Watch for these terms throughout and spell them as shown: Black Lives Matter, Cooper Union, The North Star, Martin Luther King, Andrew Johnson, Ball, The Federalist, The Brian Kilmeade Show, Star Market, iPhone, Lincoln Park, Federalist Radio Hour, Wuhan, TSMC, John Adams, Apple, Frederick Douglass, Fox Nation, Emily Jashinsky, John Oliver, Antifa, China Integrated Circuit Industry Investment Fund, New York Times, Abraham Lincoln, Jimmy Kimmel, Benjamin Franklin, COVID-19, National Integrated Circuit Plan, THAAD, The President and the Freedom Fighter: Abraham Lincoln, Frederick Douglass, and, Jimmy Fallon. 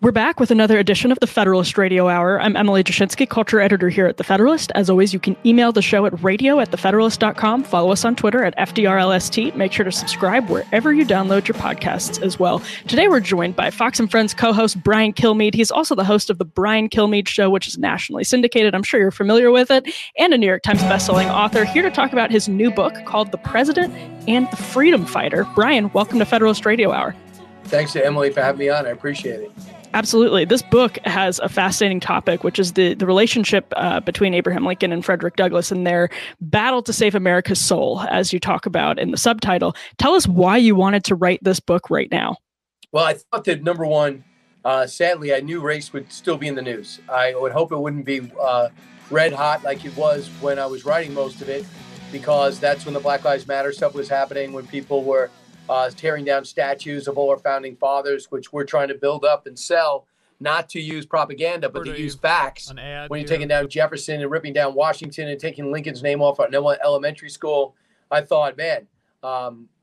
We're back with another edition of The Federalist Radio Hour. I'm Emily Jashinsky, culture editor here at The Federalist. As always, you can email the show at radio@thefederalist.com. Follow us on Twitter at FDRLST. Make sure to subscribe wherever you download your podcasts as well. Today, we're joined by Fox & Friends co-host Brian Kilmeade. He's also the host of The Brian Kilmeade Show, which is nationally syndicated. I'm sure you're familiar with it. And a New York Times bestselling author, here to talk about his new book called The President and the Freedom Fighter. Brian, welcome to Federalist Radio Hour. Thanks to Emily for having me on. I appreciate it. Absolutely. This book has a fascinating topic, which is the relationship between Abraham Lincoln and Frederick Douglass and their battle to save America's soul, as you talk about in the subtitle. Tell us why you wanted to write this book right now. Well, I thought that, number one, sadly, I knew race would still be in the news. I would hope it wouldn't be red hot like it was when I was writing most of it, because that's when the Black Lives Matter stuff was happening, when people were tearing down statues of all our founding fathers, which we're trying to build up and sell, not to use propaganda, but to use facts. When you're taking down Jefferson and ripping down Washington and taking Lincoln's name off at no elementary school, I thought, man,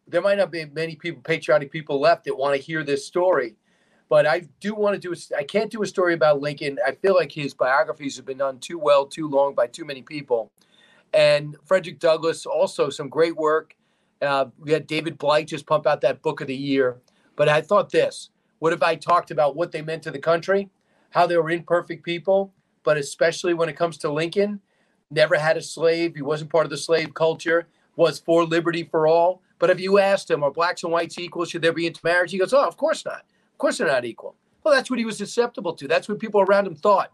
there might not be many people, patriotic people left that want to hear this story. But I do want to do, I can't do a story about Lincoln. I feel like his biographies have been done too well, too long by too many people. And Frederick Douglass, also some great work. We had David Blight just pump out that book of the year. But I thought this, what if I talked about what they meant to the country, how they were imperfect people, but especially when it comes to Lincoln, never had a slave. He wasn't part of the slave culture, was for liberty for all. But if you asked him, are blacks and whites equal? Should there be intermarriage? He goes, oh, of course not. Of course they're not equal. Well, that's what he was susceptible to. That's what people around him thought.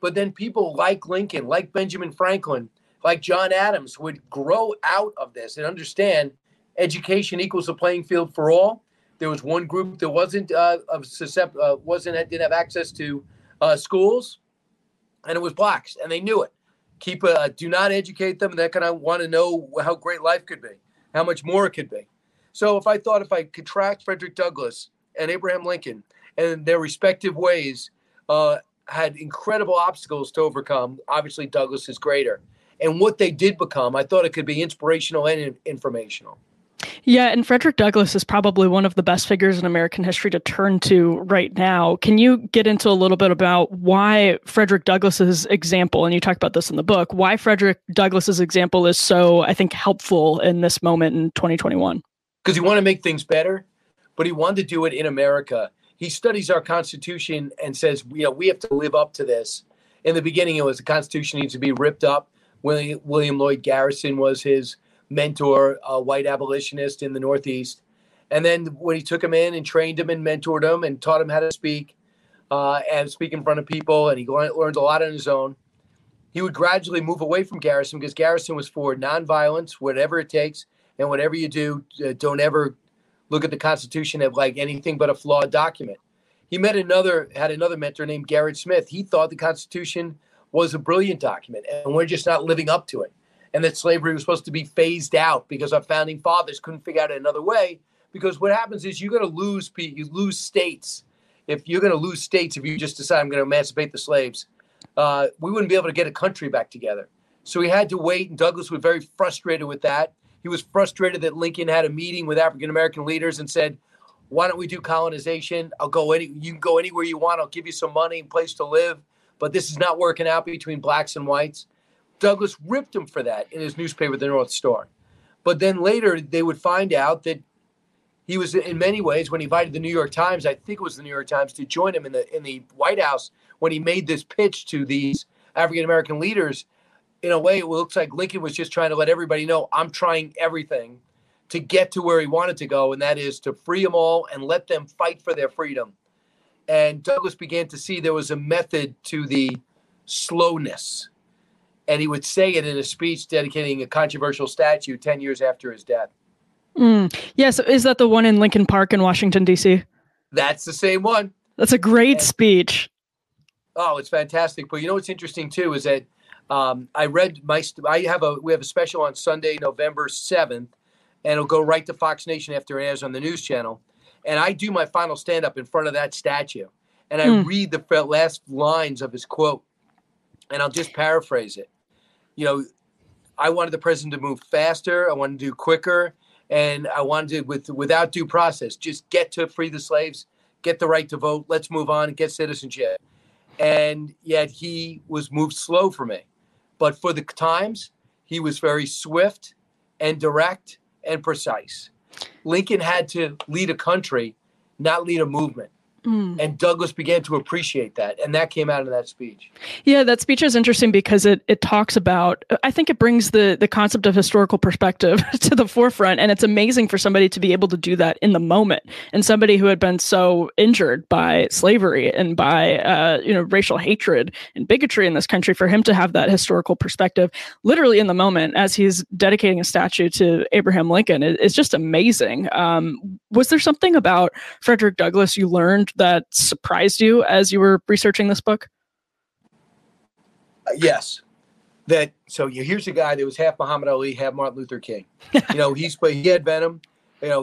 But then people like Lincoln, like Benjamin Franklin, like John Adams would grow out of this and understand education equals the playing field for all. There was one group that didn't have access to schools, and it was blacks, and they knew it. Do not educate them, and they're gonna want to know how great life could be, how much more it could be. So if I could track Frederick Douglass and Abraham Lincoln and their respective ways, had incredible obstacles to overcome. Obviously, Douglass is greater. And what they did become, I thought it could be inspirational and informational. Yeah, and Frederick Douglass is probably one of the best figures in American history to turn to right now. Can you get into a little bit about why Frederick Douglass's example, and you talk about this in the book, why Frederick Douglass's example is so, I think, helpful in this moment in 2021? Because he wanted to make things better, but he wanted to do it in America. He studies our Constitution and says, we have to live up to this. In the beginning, it was the Constitution needs to be ripped up. William Lloyd Garrison was his mentor, a white abolitionist in the Northeast. And then when he took him in and trained him and mentored him and taught him how to speak and speak in front of people, and he learned a lot on his own, he would gradually move away from Garrison because Garrison was for nonviolence, whatever it takes, and whatever you do, don't ever look at the Constitution as like anything but a flawed document. He had another mentor named Garrett Smith. He thought the Constitution was a brilliant document, and we're just not living up to it, and that slavery was supposed to be phased out because our founding fathers couldn't figure out another way, because what happens is you're going to lose states if you just decide I'm going to emancipate the slaves. We wouldn't be able to get a country back together. So we had to wait, and Douglass was very frustrated with that. He was frustrated that Lincoln had a meeting with African-American leaders and said, why don't we do colonization? You can go anywhere you want. I'll give you some money and place to live. But this is not working out between blacks and whites. Douglass ripped him for that in his newspaper, The North Star. But then later, they would find out that he was, in many ways, when he invited the New York Times, I think it was the New York Times, to join him in the White House, when he made this pitch to these African-American leaders, in a way, it looks like Lincoln was just trying to let everybody know, I'm trying everything to get to where he wanted to go, and that is to free them all and let them fight for their freedom. And Douglass began to see there was a method to the slowness. And he would say it in a speech dedicating a controversial statue 10 years after his death. Mm. Yes. Is that the one in Lincoln Park in Washington, D.C.? That's the same one. That's a great speech. Oh, it's fantastic. But you know what's interesting, too, is that we have a special on Sunday, November 7th, and it'll go right to Fox Nation after it airs on the news channel. And I do my final stand-up in front of that statue, and I read the last lines of his quote, and I'll just paraphrase it. You know, I wanted the president to move faster. I wanted to do quicker, and I wanted to, without due process, just get to free the slaves, get the right to vote, let's move on and get citizenship. And yet he was moved slow for me. But for the times, he was very swift and direct and precise. Lincoln had to lead a country, not lead a movement. Mm. And Douglass began to appreciate that. And that came out of that speech. Yeah, that speech is interesting because it talks about, I think it brings the concept of historical perspective to the forefront. And it's amazing for somebody to be able to do that in the moment. And somebody who had been so injured by slavery and by racial hatred and bigotry in this country, for him to have that historical perspective literally in the moment as he's dedicating a statue to Abraham Lincoln, it's just amazing. Was there something about Frederick Douglass you learned that surprised you as you were researching this book? Yes. Here's a guy that was half Muhammad Ali, half Martin Luther King. He had venom.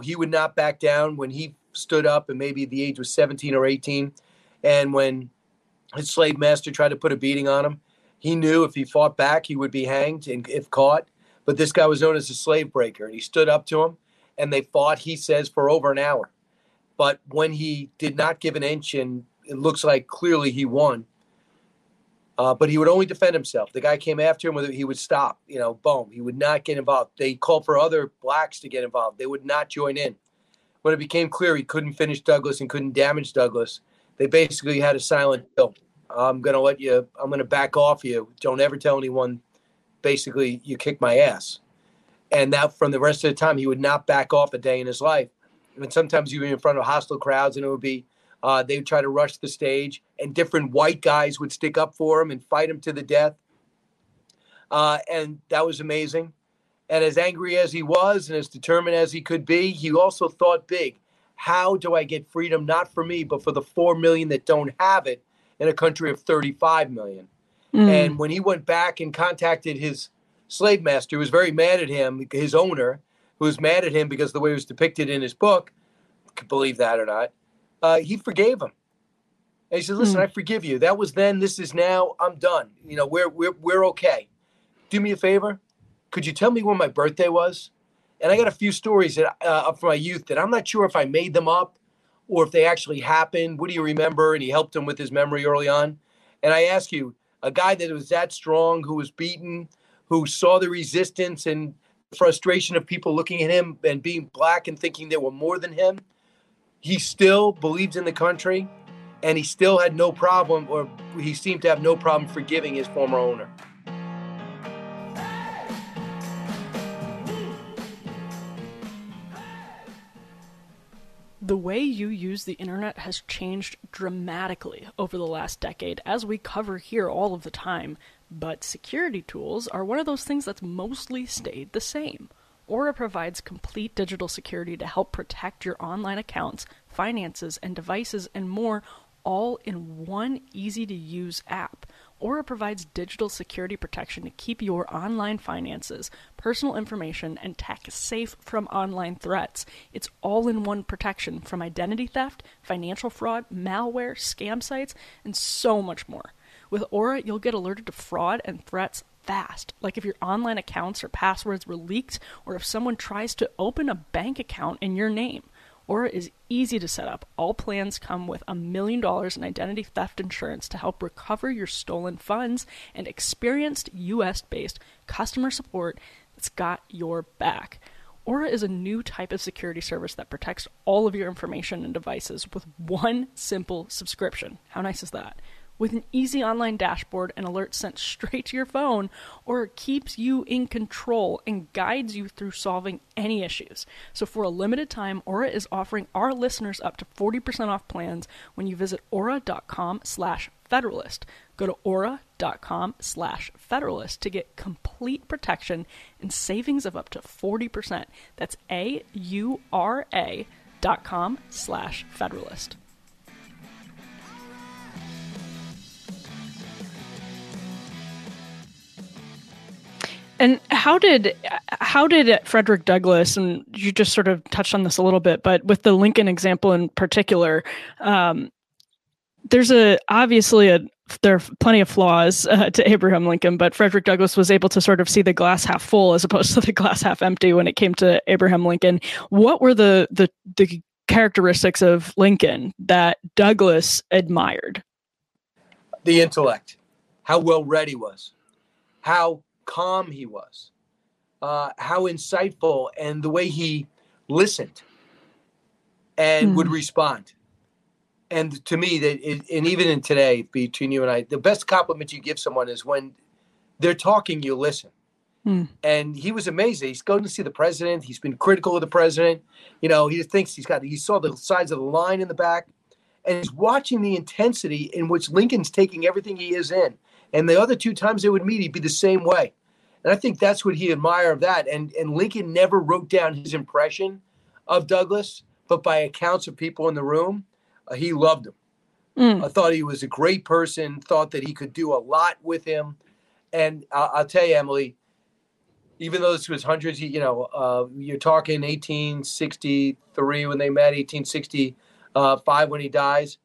He would not back down when he stood up, and maybe the age was 17 or 18. And when his slave master tried to put a beating on him, he knew if he fought back, he would be hanged and if caught. But this guy was known as a slave breaker, and he stood up to him and they fought, he says, for over an hour. But when he did not give an inch, and it looks like clearly he won, but he would only defend himself. The guy came after him, he would stop, boom. He would not get involved. They called for other blacks to get involved. They would not join in. When it became clear he couldn't finish Douglass and couldn't damage Douglass, they basically had a silent deal. I'm going to back off you. Don't ever tell anyone. Basically, you kicked my ass. And that from the rest of the time, he would not back off a day in his life. And sometimes you'd be in front of hostile crowds, and it would be they would try to rush the stage, and different white guys would stick up for him and fight him to the death. And that was amazing. And as angry as he was and as determined as he could be, he also thought big. How do I get freedom, not for me, but for the 4 million that don't have it in a country of 35 million? Mm. And when he went back and contacted his slave master, who was very mad at him, his owner, who was mad at him because of the way it was depicted in his book, could believe that or not, he forgave him. And he said, listen, I forgive you. That was then, this is now, I'm done. We're okay. Do me a favor. Could you tell me when my birthday was? And I got a few stories that, from my youth that I'm not sure if I made them up or if they actually happened. What do you remember? And he helped him with his memory early on. And I ask you, a guy that was that strong, who was beaten, who saw the resistance and frustration of people looking at him and being black and thinking they were more than him, he still believed in the country, and he still had no problem, or he seemed to have no problem forgiving his former owner. The way you use the internet has changed dramatically over the last decade, as we cover here all of the time. But security tools are one of those things that's mostly stayed the same. Aura provides complete digital security to help protect your online accounts, finances, and devices, and more, all in one easy-to-use app. Aura provides digital security protection to keep your online finances, personal information, and tech safe from online threats. It's all-in-one protection from identity theft, financial fraud, malware, scam sites, and so much more. With Aura, you'll get alerted to fraud and threats fast, like if your online accounts or passwords were leaked, or if someone tries to open a bank account in your name. Aura is easy to set up. All plans come with $1 million in identity theft insurance to help recover your stolen funds, and experienced US-based customer support that's got your back. Aura is a new type of security service that protects all of your information and devices with one simple subscription. How nice is that? with an easy online dashboard and alerts sent straight to your phone, or it keeps you in control and guides you through solving any issues. So for a limited time, Aura is offering our listeners up to 40% off plans when you visit aura.com/Federalist. Go to aura.com/Federalist to get complete protection and savings of up to 40%. That's AURA.com/Federalist. And how did Frederick Douglass, and you just sort of touched on this a little bit, but with the Lincoln example in particular, there are plenty of flaws to Abraham Lincoln, but Frederick Douglass was able to sort of see the glass half full as opposed to the glass half empty when it came to Abraham Lincoln. What were the characteristics of Lincoln that Douglass admired? The intellect, how well read he was, how calm he was, how insightful, and the way he listened and would respond. And to me, and even in today, between you and I, the best compliment you give someone is when they're talking, you listen. Mm. And he was amazing. He's going to see the president. He's been critical of the president. You know, he thinks he saw the sides of the line in the back. And he's watching the intensity in which Lincoln's taking everything he is in. And the other two times they would meet, he'd be the same way. And I think that's what he admired of that. And Lincoln never wrote down his impression of Douglass, but by accounts of people in the room, he loved him. I thought he was a great person, thought that he could do a lot with him. And I'll tell you, Emily, even though this was hundreds, you're talking 1863 when they met, 1865 when he dies.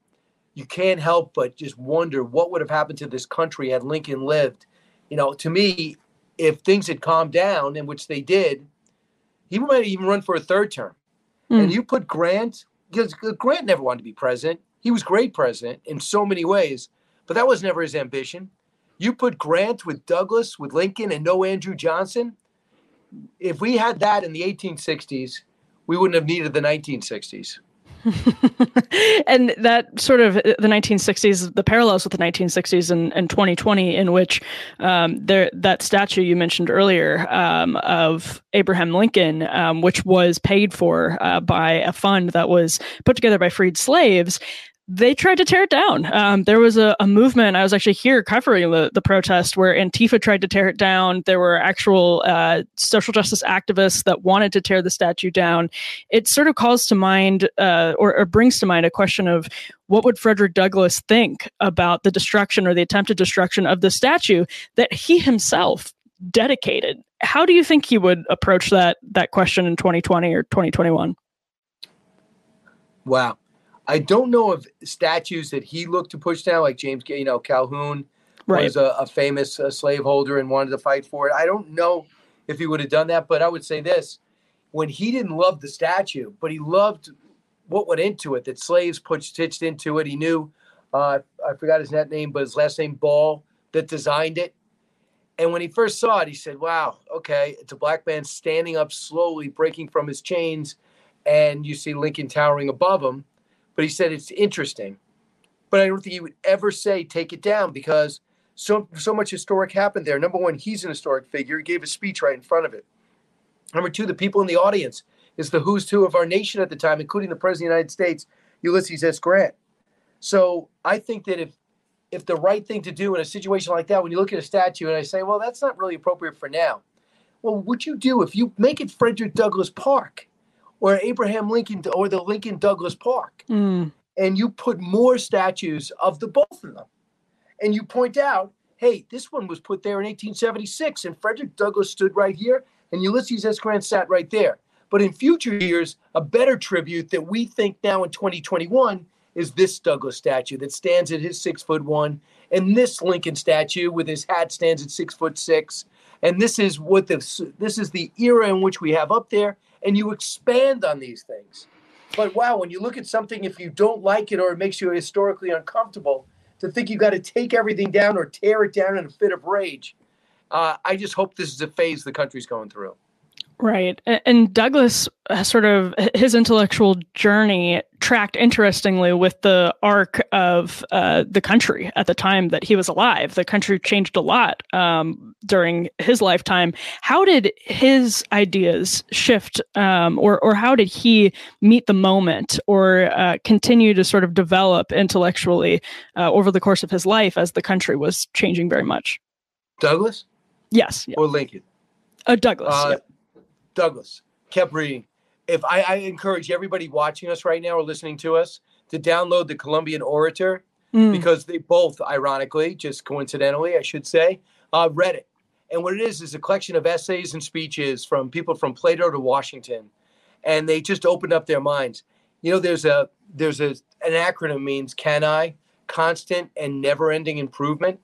You can't help but just wonder what would have happened to this country had Lincoln lived. You know, to me, if things had calmed down, in which they did, he might even run for a third term. And you put Grant... because Grant never wanted to be president. He was great president in so many ways, but that was never his ambition. You put Grant with Douglass, with Lincoln, and no Andrew Johnson. If we had that in the 1860s, we wouldn't have needed the 1960s. And that sort of the 1960s, the parallels with the 1960s and 2020, in which that statue you mentioned earlier of Abraham Lincoln, which was paid for by a fund that was put together by freed slaves, they tried to tear it down. There was a movement. I was actually here covering the protest where Antifa tried to tear it down. There were actual social justice activists that wanted to tear the statue down. It sort of calls to mind or brings to mind a question of what would Frederick Douglass think about the destruction or the attempted destruction of the statue that he himself dedicated? How do you think he would approach that question in 2020 or 2021? Wow. I don't know of statues that he looked to push down, like James, Calhoun was a famous slaveholder and wanted to fight for it. I don't know if he would have done that, but I would say this. When he didn't love the statue, but he loved what went into it, that slaves stitched into it. He knew, I forgot his net name, but his last name, Ball, that designed it. And when he first saw it, he said, wow, okay, it's a black man standing up slowly, breaking from his chains, and you see Lincoln towering above him. But he said, it's interesting. But I don't think he would ever say, take it down, because so much historic happened there. Number one, he's an historic figure. He gave a speech right in front of it. Number two, the people in the audience is the who's who of our nation at the time, including the President of the United States, Ulysses S. Grant. So I think that if the right thing to do in a situation like that, when you look at a statue and I say, well, that's not really appropriate for now. Well, what would you do if you make it Frederick Douglass Park? Or Abraham Lincoln, or the Lincoln Douglass Park. And you put more statues of the both of them. And you point out, hey, this one was put there in 1876, and Frederick Douglass stood right here, and Ulysses S. Grant sat right there. But in future years, a better tribute that we think now in 2021 is this Douglass statue that stands at his 6'1", and this Lincoln statue with his hat stands at 6'6". And this is the era in which we have up there. And you expand on these things. But wow, when you look at something, if you don't like it or it makes you historically uncomfortable, to think you got to take everything down or tear it down in a fit of rage. I just hope this is a phase the country's going through. Right. And Douglass, sort of his intellectual journey tracked interestingly with the arc of the country at the time that he was alive. The country changed a lot during his lifetime. How did his ideas shift or how did he meet the moment or continue to sort of develop intellectually over the course of his life as the country was changing very much? Douglass? Yes. Yeah. Or Lincoln? Douglass. Yeah. Douglass kept reading. If I encourage everybody watching us right now or listening to us to download the Columbian Orator, because they both, ironically, just coincidentally, I should say, read it. And what it is a collection of essays and speeches from people from Plato to Washington, and they just opened up their minds. You know, there's an acronym means "can I," constant and never-ending improvement.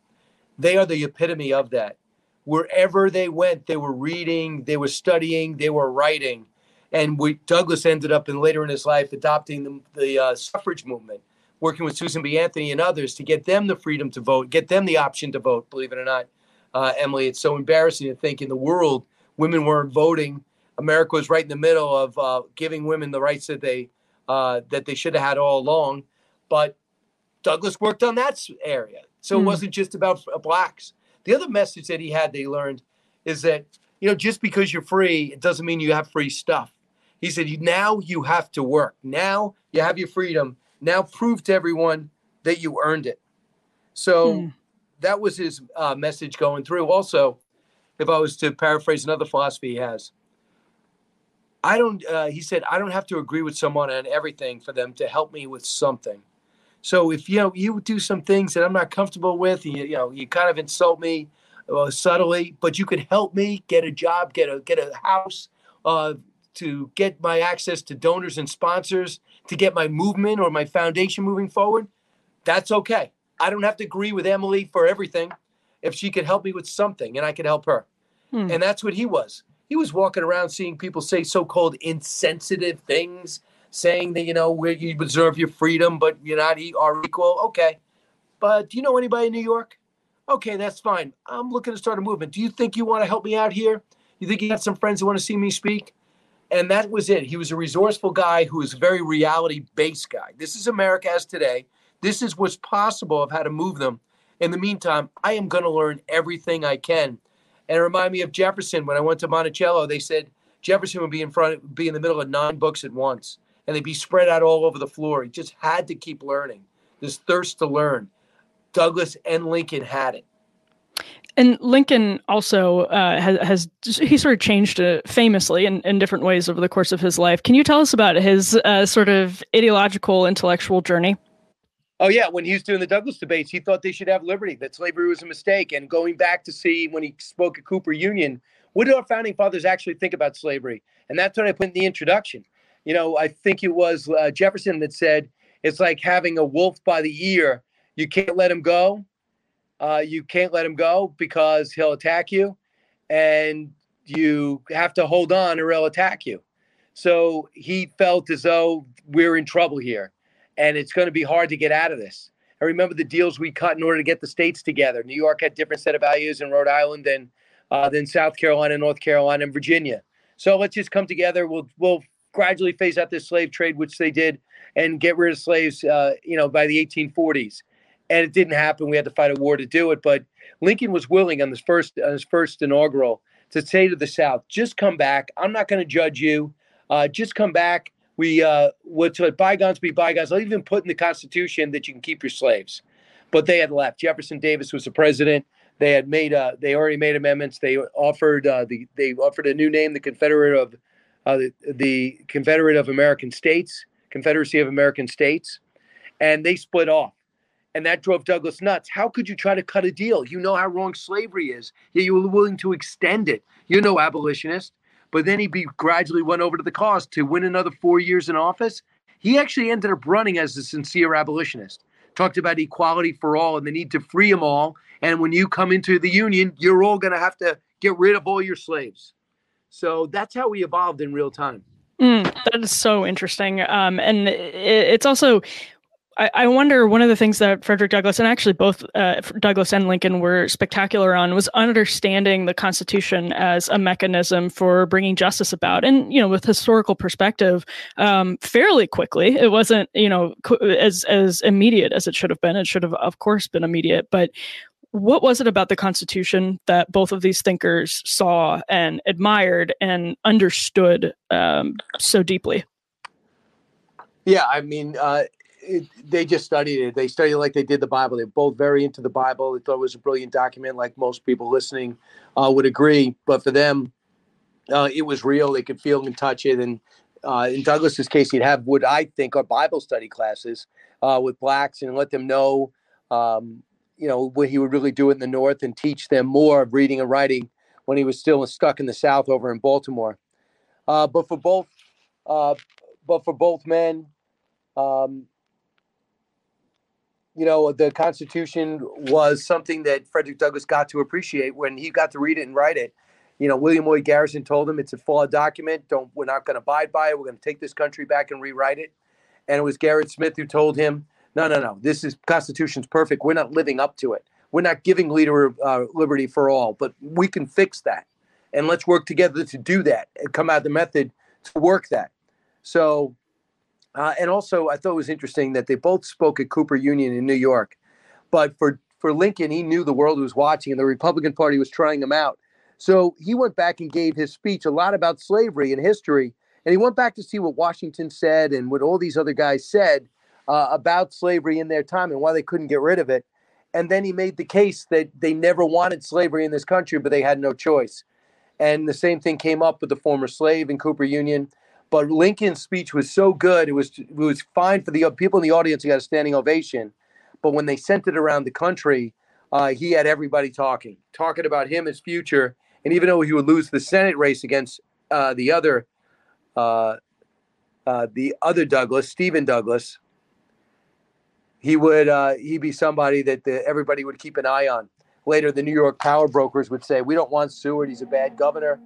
They are the epitome of that. Wherever they went, they were reading, they were studying, they were writing. And Douglass ended up later in his life adopting the suffrage movement, working with Susan B. Anthony and others to get them the freedom to vote, get them the option to vote, believe it or not. Emily, it's so embarrassing to think in the world women weren't voting. America was right in the middle of giving women the rights that they should have had all along. But Douglass worked on that area. So it wasn't just about blacks. The other message that they learned is that, you know, just because you're free, it doesn't mean you have free stuff. He said, now you have to work. Now you have your freedom. Now prove to everyone that you earned it. So that was his message going through. Also, if I was to paraphrase another philosophy he has, he said, I don't have to agree with someone on everything for them to help me with something. So if, you do some things that I'm not comfortable with, and you kind of insult me subtly, but you could help me get a job, get a house, to get my access to donors and sponsors, to get my movement or my foundation moving forward, that's okay. I don't have to agree with Emily for everything if she could help me with something and I could help her. And that's what he was. He was walking around seeing people say so-called insensitive things, saying that, where you deserve your freedom, but you're not equal. Okay. But do you know anybody in New York? Okay, that's fine. I'm looking to start a movement. Do you think you want to help me out here? You think you got some friends who want to see me speak? And that was it. He was a resourceful guy who was a very reality-based guy. This is America as today. This is what's possible of how to move them. In the meantime, I am going to learn everything I can. And it reminded me of Jefferson. When I went to Monticello, they said Jefferson would be in the middle of 9 books at once. And they'd be spread out all over the floor. He just had to keep learning, this thirst to learn. Douglass and Lincoln had it. And Lincoln also he sort of changed famously in different ways over the course of his life. Can you tell us about his sort of ideological, intellectual journey? Oh, yeah. When he was doing the Douglass debates, he thought they should have liberty, that slavery was a mistake. And going back to see when he spoke at Cooper Union, what did our founding fathers actually think about slavery? And that's what I put in the introduction. I think it was Jefferson that said, it's like having a wolf by the ear. You can't let him go. You can't let him go because he'll attack you, and you have to hold on or he'll attack you. So he felt as though we're in trouble here and it's going to be hard to get out of this. I remember the deals we cut in order to get the states together. New York had different set of values in Rhode Island than South Carolina, North Carolina, and Virginia. So let's just come together. We'll gradually phase out this slave trade, which they did, and get rid of slaves, by the 1840s. And it didn't happen. We had to fight a war to do it. But Lincoln was willing on his first inaugural to say to the South, just come back. I'm not going to judge you. Just come back. We to let bygones be bygones. I'll even put in the Constitution that you can keep your slaves. But they had left. Jefferson Davis was the president. They had already made amendments. They offered they offered a new name, the Confederacy of American States, and they split off. And that drove Douglass nuts. How could you try to cut a deal? You know how wrong slavery is. Yet you were willing to extend it. You're no abolitionist. But then gradually went over to the cause to win another 4 years in office. He actually ended up running as a sincere abolitionist. Talked about equality for all and the need to free them all. And when you come into the Union, you're all going to have to get rid of all your slaves. So that's how we evolved in real time. That is so interesting. And it's also I wonder, one of the things that Frederick Douglass, and actually both Douglass and Lincoln were spectacular on, was understanding the Constitution as a mechanism for bringing justice about. And, you know, with historical perspective, fairly quickly. It wasn't, you know, as immediate as it should have been. It should have, of course, been immediate. But what was it about the Constitution that both of these thinkers saw and admired and understood so deeply? Yeah, I mean, they just studied it. They studied it like they did the Bible. They're both very into the Bible. They thought it was a brilliant document, like most people listening would agree. But for them, it was real. They could feel and touch it. And in Douglass's case, he'd have what I think are Bible study classes with blacks and let them know, you know, what he would really do in the North and teach them more of reading and writing when he was still stuck in the South over in Baltimore. But for both men, you know, the Constitution was something that Frederick Douglass got to appreciate when he got to read it and write it. You know, William Lloyd Garrison told him it's a flawed document. We're not going to abide by it. We're going to take this country back and rewrite it. And it was Garrett Smith who told him, no, Constitution's perfect. We're not living up to it. We're not giving liberty for all, but we can fix that. And let's work together to do that and come out the method to work that. So, and also, I thought it was interesting that they both spoke at Cooper Union in New York. But for Lincoln, he knew the world was watching and the Republican Party was trying him out. So he went back and gave his speech a lot about slavery and history. And he went back to see what Washington said and what all these other guys said about slavery in their time and why they couldn't get rid of it. And then he made the case that they never wanted slavery in this country, but they had no choice. And the same thing came up with the former slave in Cooper Union. But Lincoln's speech was so good, it was fine for the people in the audience. He got a standing ovation. But when they sent it around the country, he had everybody talking about him, his future. And even though he would lose the Senate race against the other Douglass, Stephen Douglass, he would he'd be somebody that everybody would keep an eye on. Later, the New York power brokers would say, "We don't want Seward. He's a bad governor.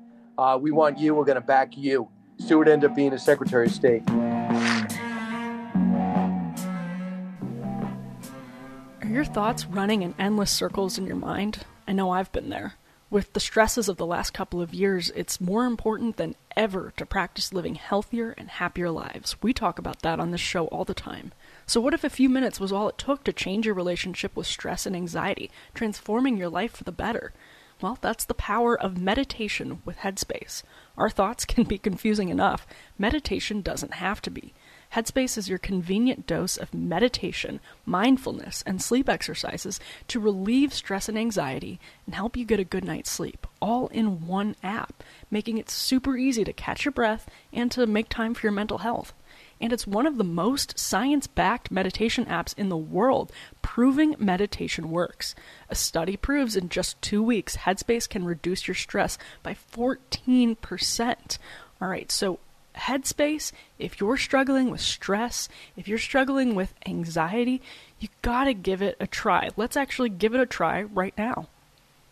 We want you. We're going to back you." Stewart ended up being a Secretary of State. Are your thoughts running in endless circles in your mind? I know I've been there. With the stresses of the last couple of years, it's more important than ever to practice living healthier and happier lives. We talk about that on this show all the time. So what if a few minutes was all it took to change your relationship with stress and anxiety, transforming your life for the better? Well, that's the power of meditation with Headspace. Our thoughts can be confusing enough. Meditation doesn't have to be. Headspace is your convenient dose of meditation, mindfulness, and sleep exercises to relieve stress and anxiety and help you get a good night's sleep, all in one app, making it super easy to catch your breath and to make time for your mental health. And it's one of the most science-backed meditation apps in the world, proving meditation works. A study proves in just 2 weeks, Headspace can reduce your stress by 14%. All right, so Headspace, if you're struggling with stress, if you're struggling with anxiety, you gotta give it a try. Let's actually give it a try right now.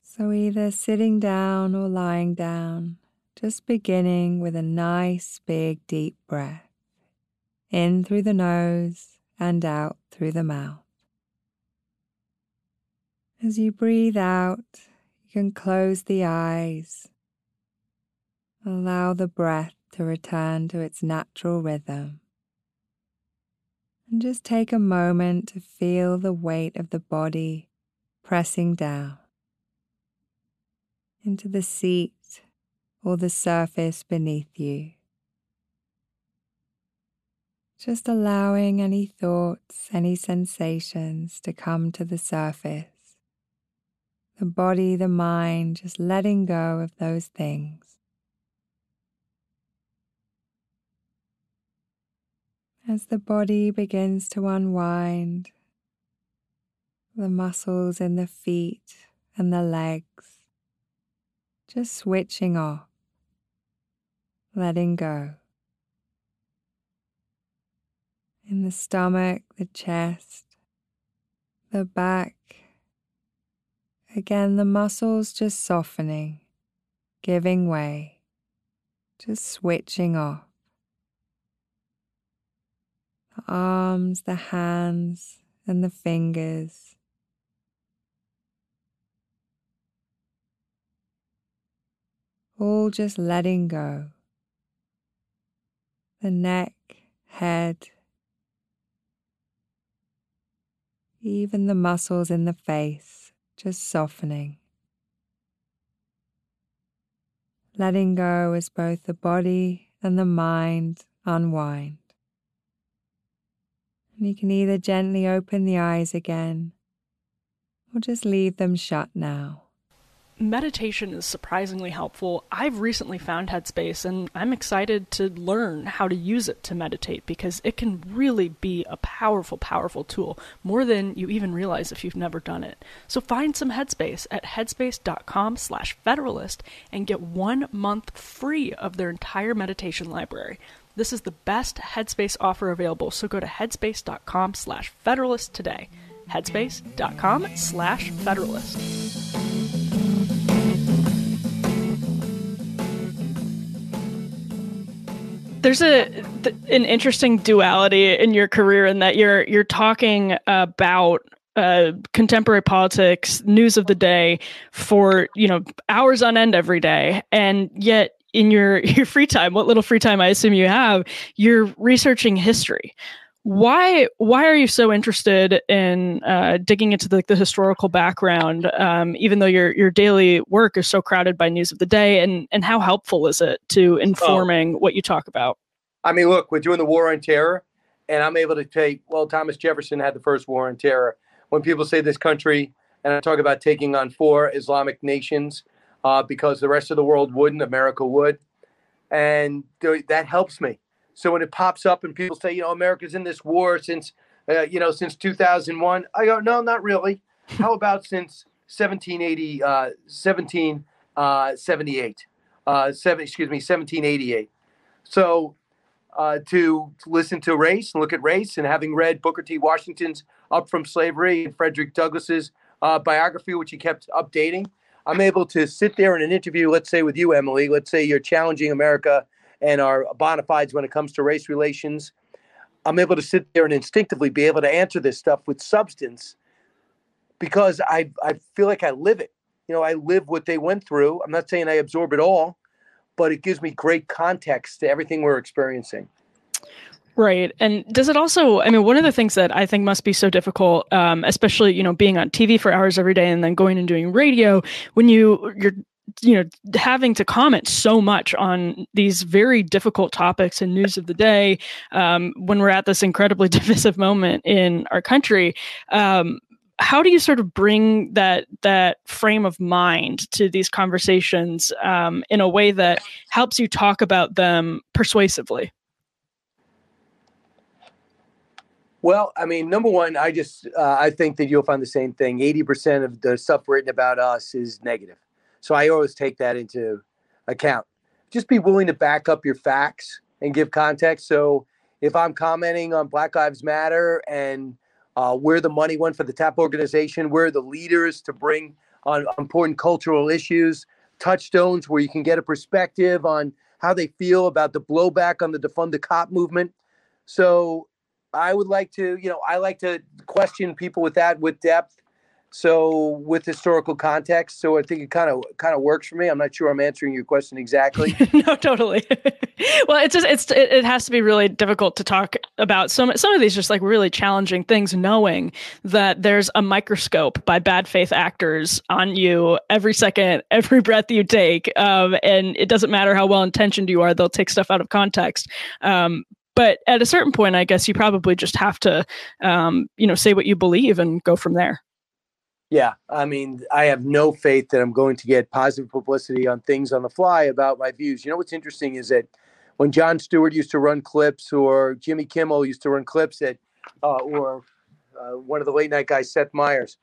So either sitting down or lying down, just beginning with a nice, big, deep breath. In through the nose and out through the mouth. As you breathe out, you can close the eyes. Allow the breath to return to its natural rhythm. And just take a moment to feel the weight of the body pressing down into the seat or the surface beneath you. Just allowing any thoughts, any sensations to come to the surface. The body, the mind, just letting go of those things. As the body begins to unwind, the muscles in the feet and the legs, just switching off, letting go. In the stomach, the chest, the back. Again, the muscles just softening, giving way, just switching off. the arms, the hands, and the fingers. All just letting go. The neck, head, even the muscles in the face, just softening. Letting go as both the body and the mind unwind. And you can either gently open the eyes again or just leave them shut now. Meditation is surprisingly helpful. I've recently found Headspace, and I'm excited to learn how to use it to meditate because it can really be a powerful, powerful tool, more than you even realize if you've never done it. So find some Headspace at headspace.com/Federalist and get 1 month free of their entire meditation library. This is the best Headspace offer available, so go to headspace.com/Federalist today. Headspace.com/Federalist. There's an interesting duality in your career in that you're talking about contemporary politics, news of the day for, hours on end every day. And yet in your free time, what little free time I assume you have, you're researching history. Why are you so interested in digging into the historical background, even though your daily work is so crowded by news of the day? And how helpful is it to informing what you talk about? I mean, look, we're doing the War on Terror, and I'm able to take, Thomas Jefferson had the first War on Terror. When people say this country, and I talk about taking on 4 Islamic nations because the rest of the world wouldn't, America would. And that helps me. So when it pops up and people say, America's in this war since 2001, I go, no, not really. How about since 1788. So to listen to race and look at race, and having read Booker T. Washington's Up From Slavery and Frederick Douglass's biography, which he kept updating, I'm able to sit there in an interview, let's say with you, Emily, let's say you're challenging America and our bona fides when it comes to race relations. I'm able to sit there and instinctively be able to answer this stuff with substance because I feel like I live it. I live what they went through. I'm not saying I absorb it all, but it gives me great context to everything we're experiencing. Right. And does it also, one of the things that I think must be so difficult, especially, being on TV for hours every day and then going and doing radio, when you're having to comment so much on these very difficult topics and news of the day, when we're at this incredibly divisive moment in our country, how do you sort of bring that frame of mind to these conversations in a way that helps you talk about them persuasively? Well, number one, I think that you'll find the same thing. 80% of the stuff written about us is negative. So I always take that into account. Just be willing to back up your facts and give context. So if I'm commenting on Black Lives Matter and where the money went for the TAP organization, where the leaders to bring on important cultural issues, touchstones where you can get a perspective on how they feel about the blowback on the defund the cop movement. So I would like to, I like to question people with that with depth. So with historical context, so I think it kind of works for me. I'm not sure I'm answering your question exactly. No, totally. Well, it's just, it has to be really difficult to talk about some of these just really challenging things, knowing that there's a microscope by bad faith actors on you every second, every breath you take. And it doesn't matter how well intentioned you are, they'll take stuff out of context. But at a certain point, I guess you probably just have to, say what you believe and go from there. Yeah, I have no faith that I'm going to get positive publicity on things on the fly about my views. What's interesting is that when Jon Stewart used to run clips, or Jimmy Kimmel used to run clips at, or one of the late night guys, Seth Meyers,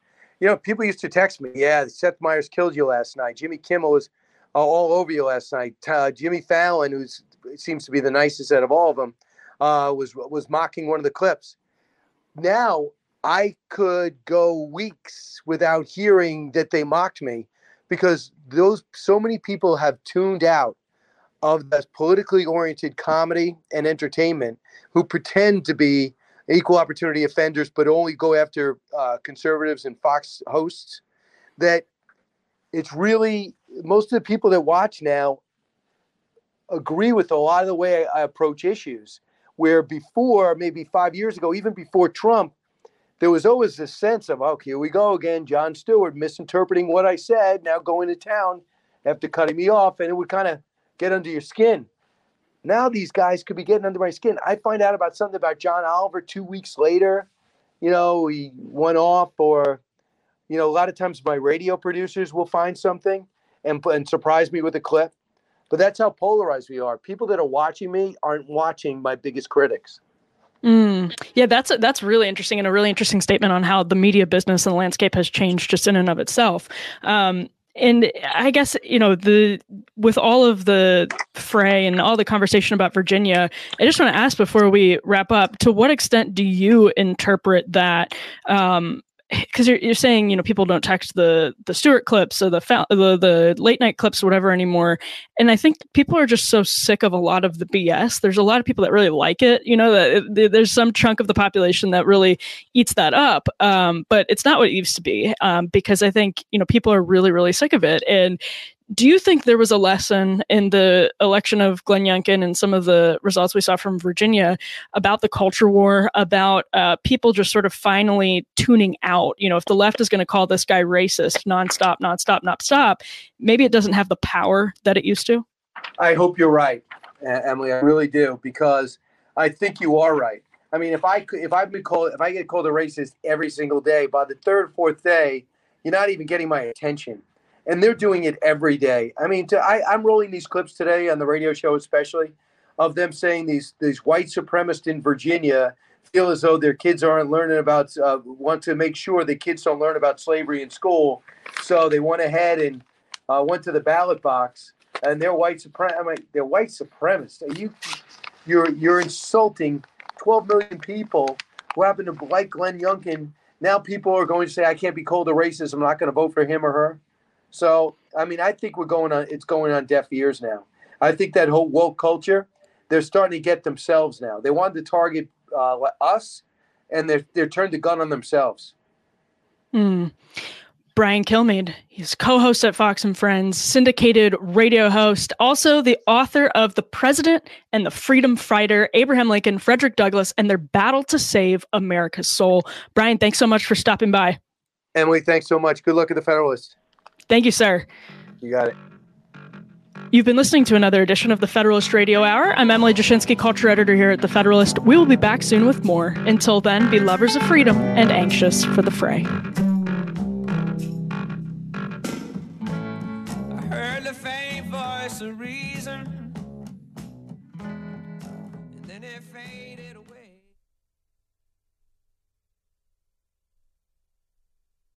people used to text me, yeah, Seth Meyers killed you last night. Jimmy Kimmel was all over you last night. Jimmy Fallon, who seems to be the nicest out of all of them, was mocking one of the clips. Now, I could go weeks without hearing that they mocked me because so many people have tuned out of the politically oriented comedy and entertainment who pretend to be equal opportunity offenders, but only go after conservatives and Fox hosts, that it's really most of the people that watch now agree with a lot of the way I approach issues, where before, maybe 5 years ago, even before Trump, there was always this sense of, oh, here we go again, Jon Stewart misinterpreting what I said, now going to town after cutting me off, and it would kind of get under your skin. Now these guys could be getting under my skin. I find out about something about John Oliver 2 weeks later, you know, he went off, or, you know, a lot of times my radio producers will find something and surprise me with a clip. But that's how polarized we are. People that are watching me aren't watching my biggest critics. Mm. Yeah, that's really interesting, and a really interesting statement on how the media business and the landscape has changed just in and of itself. And I guess, you know, with all of the fray and all the conversation about Virginia, I just want to ask before we wrap up, to what extent do you interpret that? Because you're saying, you know, people don't text the Stewart clips or the late night clips or whatever anymore. And I think people are just so sick of a lot of the BS. There's a lot of people that really like it. You know, there's some chunk of the population that really eats that up. But it's not what it used to be, because I think, you know, people are really, really sick of it. And do you think there was a lesson in the election of Glenn Youngkin and some of the results we saw from Virginia about the culture war, about people just sort of finally tuning out? You know, if the left is going to call this guy racist nonstop, maybe it doesn't have the power that it used to. I hope you're right, Emily. I really do, because I think you are right. I mean, if I get called a racist every single day, by the third, fourth day, you're not even getting my attention. And they're doing it every day. I mean, I'm rolling these clips today on the radio show, especially, of them saying these white supremacists in Virginia feel as though their kids aren't learning about, want to make sure the kids don't learn about slavery in school. So they went ahead and went to the ballot box, and they're white supremacists. You're insulting 12 million people who happen to like Glenn Youngkin. Now people are going to say, I can't be called a racist. I'm not going to vote for him or her. So, I mean, I think it's going on deaf ears now. I think that whole woke culture, they're starting to get themselves now. They wanted to target us, and they're turned the gun on themselves. Mm. Brian Kilmeade, he's co-host at Fox & Friends, syndicated radio host, also the author of The President and the Freedom Fighter: Abraham Lincoln, Frederick Douglass, and Their Battle to Save America's Soul. Brian, thanks so much for stopping by. Emily, thanks so much. Good luck at The Federalist. Thank you, sir. You got it. You've been listening to another edition of the Federalist Radio Hour. I'm Emily Jashinsky, culture editor here at The Federalist. We will be back soon with more. Until then, be lovers of freedom and anxious for the fray. I heard the faint voice of reason.